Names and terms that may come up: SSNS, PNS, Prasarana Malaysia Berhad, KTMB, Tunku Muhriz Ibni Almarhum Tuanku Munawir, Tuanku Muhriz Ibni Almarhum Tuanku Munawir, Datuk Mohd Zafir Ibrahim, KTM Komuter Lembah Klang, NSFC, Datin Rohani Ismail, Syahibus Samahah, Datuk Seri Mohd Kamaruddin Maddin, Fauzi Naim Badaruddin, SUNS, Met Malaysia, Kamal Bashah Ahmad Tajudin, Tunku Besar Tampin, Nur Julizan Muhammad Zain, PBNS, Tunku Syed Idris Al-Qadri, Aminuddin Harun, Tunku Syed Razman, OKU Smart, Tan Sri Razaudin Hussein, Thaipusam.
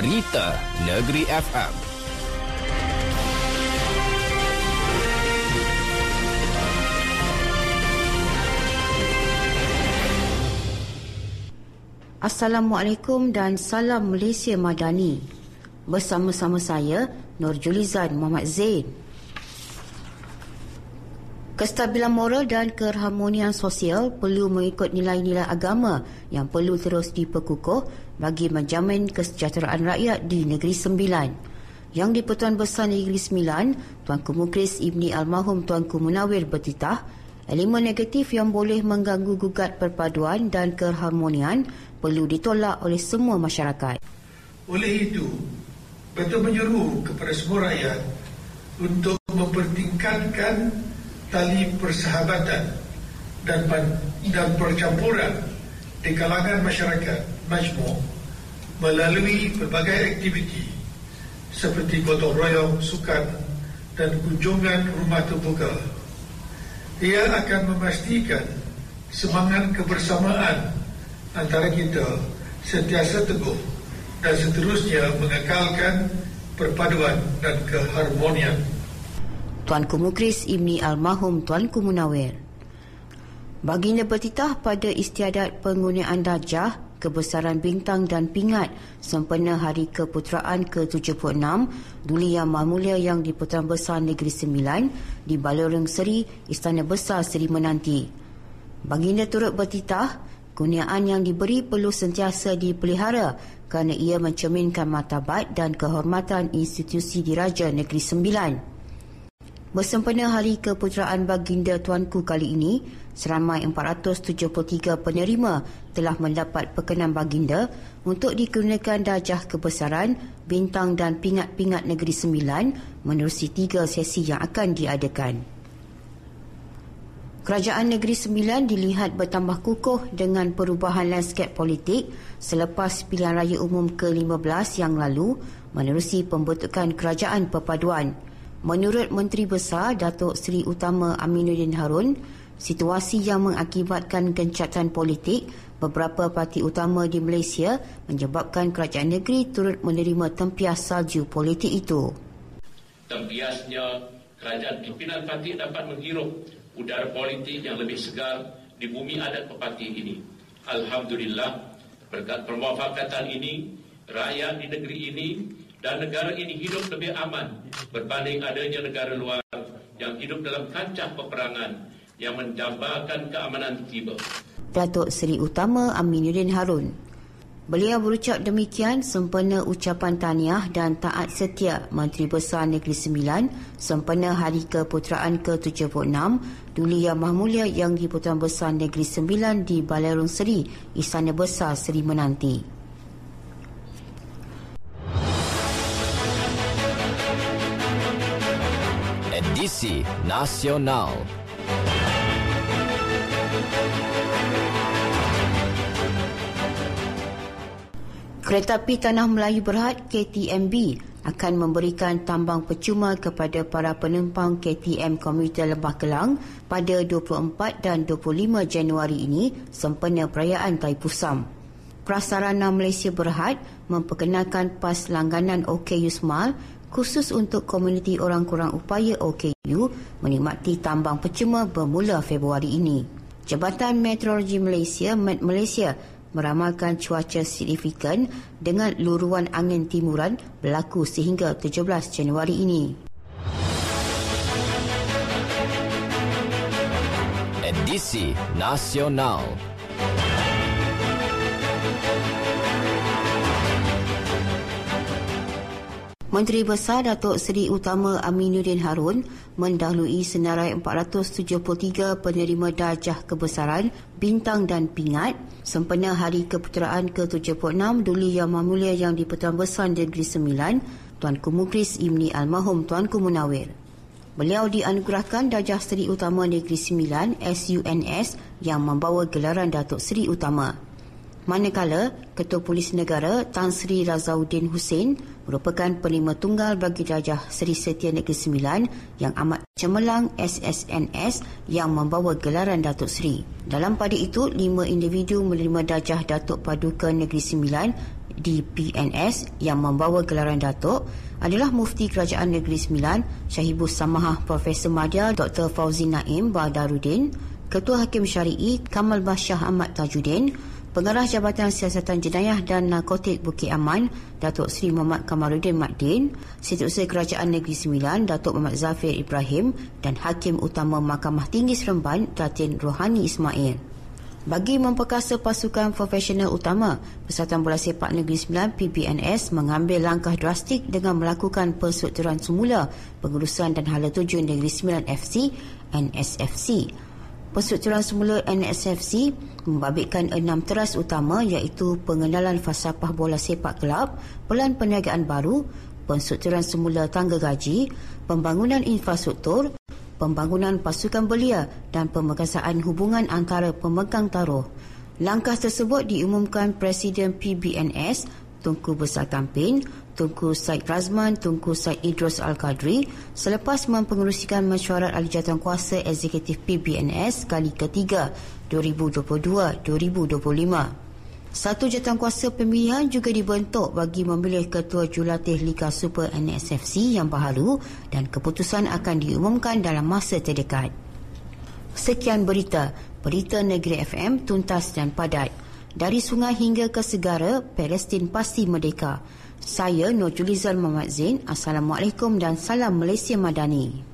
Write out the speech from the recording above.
Berita Negeri FM. Assalamualaikum dan salam Malaysia Madani. Bersama-sama saya Nur Julizan Muhammad Zain. Kestabilan moral dan keharmonian sosial perlu mengikut nilai-nilai agama yang perlu terus diperkukuh bagi menjamin kesejahteraan rakyat di Negeri Sembilan. Yang di-Pertuan Besar Negeri Sembilan, Tunku Muhriz Ibni Almarhum Tuanku Munawir bertitah, elemen negatif yang boleh mengganggu-gugat perpaduan dan keharmonian perlu ditolak oleh semua masyarakat. Oleh itu, betul menyeru kepada semua rakyat untuk mempertingkatkan tali persahabatan dan percampuran di kalangan masyarakat majmuk melalui berbagai aktiviti seperti gotong royong, sukan dan kunjungan rumah terbuka. Ia akan memastikan semangat kebersamaan antara kita sentiasa teguh dan seterusnya mengekalkan perpaduan dan keharmonian. Tuanku Muhriz Ibni Almarhum Tuanku Munawir. Baginda bertitah pada istiadat penggunaan darjah, kebesaran bintang dan pingat sempena Hari Keputeraan ke-76 Duli Yang Mahmulia Yang di-Pertuan Besar Negeri Sembilan di Baloreng Seri, Istana Besar Seri Menanti. Baginda turut bertitah, kurniaan yang diberi perlu sentiasa dipelihara kerana ia mencerminkan martabat dan kehormatan institusi diraja Negeri Sembilan. Bersempena Hari Keputeraan Baginda Tuanku kali ini, seramai 473 penerima telah mendapat perkenan baginda untuk dikurniakan darjah kebesaran, bintang dan pingat-pingat Negeri Sembilan menerusi 3 sesi yang akan diadakan. Kerajaan Negeri Sembilan dilihat bertambah kukuh dengan perubahan lanskap politik selepas pilihan raya umum ke-15 yang lalu menerusi pembentukan kerajaan perpaduan. Menurut Menteri Besar Datuk Seri Utama Aminuddin Harun, situasi yang mengakibatkan gencatan politik beberapa parti utama di Malaysia menyebabkan kerajaan negeri turut menerima tempias salju politik itu. Tempiasnya kerajaan pimpinan parti dapat menghirup udara politik yang lebih segar di bumi adat peparti ini. Alhamdulillah, berkat permuafakatan ini, rakyat di negeri ini dan negara ini hidup lebih aman berbanding adanya negara luar yang hidup dalam kancah peperangan yang mendambakan keamanan tiba. Datuk Seri Utama Aminuddin Harun. Beliau berucap demikian sempena ucapan tahniah dan taat setia Menteri Besar Negeri Sembilan sempena Hari Keputeraan ke-76 Duli Yang Mahmulia Yang di-Pertuan Besar Negeri Sembilan di Balerong Seri, Istana Besar Seri Menanti. Edisi Nasional. Kereta Api Tanah Melayu Berhad KTMB akan memberikan tambang percuma kepada para penumpang KTM Komuter Lembah Klang pada 24 dan 25 Januari ini sempena perayaan Thaipusam. Prasarana Malaysia Berhad memperkenalkan PAS langganan OKU Smart khusus untuk komuniti orang kurang upaya OKU menikmati tambang percuma bermula Februari ini. Jabatan Meteorologi Malaysia, Met Malaysia, meramalkan cuaca signifikan dengan luruan angin timuran berlaku sehingga 17 Januari ini. Edisi Nasional. Menteri Besar Datuk Seri Utama Aminuddin Harun mendahului senarai 473 penerima darjah kebesaran, bintang dan pingat sempena Hari Keputeraan ke-76 Duli Yang Mahmulia Yang di-Pertuan Besar Negeri Sembilan Tuanku Muhriz Ibni Almarhum Tuanku Munawir. Beliau dianugerahkan darjah Seri Utama Negeri Sembilan SUNS yang membawa gelaran Datuk Seri Utama. manakala Ketua Polis Negara Tan Sri Razaudin Hussein merupakan Penglima Tunggal bagi Darjah Seri Setia Negeri Sembilan yang amat cemerlang SSNS yang membawa gelaran Datuk Seri. Dalam pada itu, 5 individu menerima Darjah Datuk Paduka Negeri Sembilan di PNS yang membawa gelaran Datuk adalah Mufti Kerajaan Negeri Sembilan, Syahibus Samahah Profesor Madya Dr. Fauzi Naim Badaruddin, Ketua Hakim Syari'i Kamal Bashah Ahmad Tajudin, Pengarah Jabatan Siasatan Jenayah dan Narkotik Bukit Aman Datuk Seri Mohd Kamaruddin Maddin, Setiausaha Kerajaan Negeri Sembilan Datuk Mohd Zafir Ibrahim dan Hakim Utama Mahkamah Tinggi Seremban Datin Rohani Ismail. Bagi memperkasa pasukan profesional utama, Persatuan Bola Sepak Negeri Sembilan PBNS mengambil langkah drastik dengan melakukan persekturan semula pengurusan dan hala tuju Negeri Sembilan FC NSFC. Persekturan semula NSFC membabitkan 6 teras utama iaitu pengenalan falsafah bola sepak kelab, pelan perniagaan baru, persekturan semula tangga gaji, pembangunan infrastruktur, pembangunan pasukan belia dan pemerkasaan hubungan antara pemegang taruh. Langkah tersebut diumumkan Presiden PBNS, Tunku Besar Tampin, Tunku Syed Razman, Tunku Syed Idris Al-Qadri selepas mempengerusikan mesyuarat alijatan kuasa eksekutif PBNS kali ketiga 2022-2025. Satu jawatan kuasa pemilihan juga dibentuk bagi memilih Ketua Jurulatih Liga Super NSFC yang baharu dan keputusan akan diumumkan dalam masa terdekat. Sekian berita Negeri FM tuntas dan padat. Dari sungai hingga ke segara, Palestin pasti merdeka. Saya Nur Julizan Muhammad Zain. Assalamualaikum dan salam Malaysia Madani.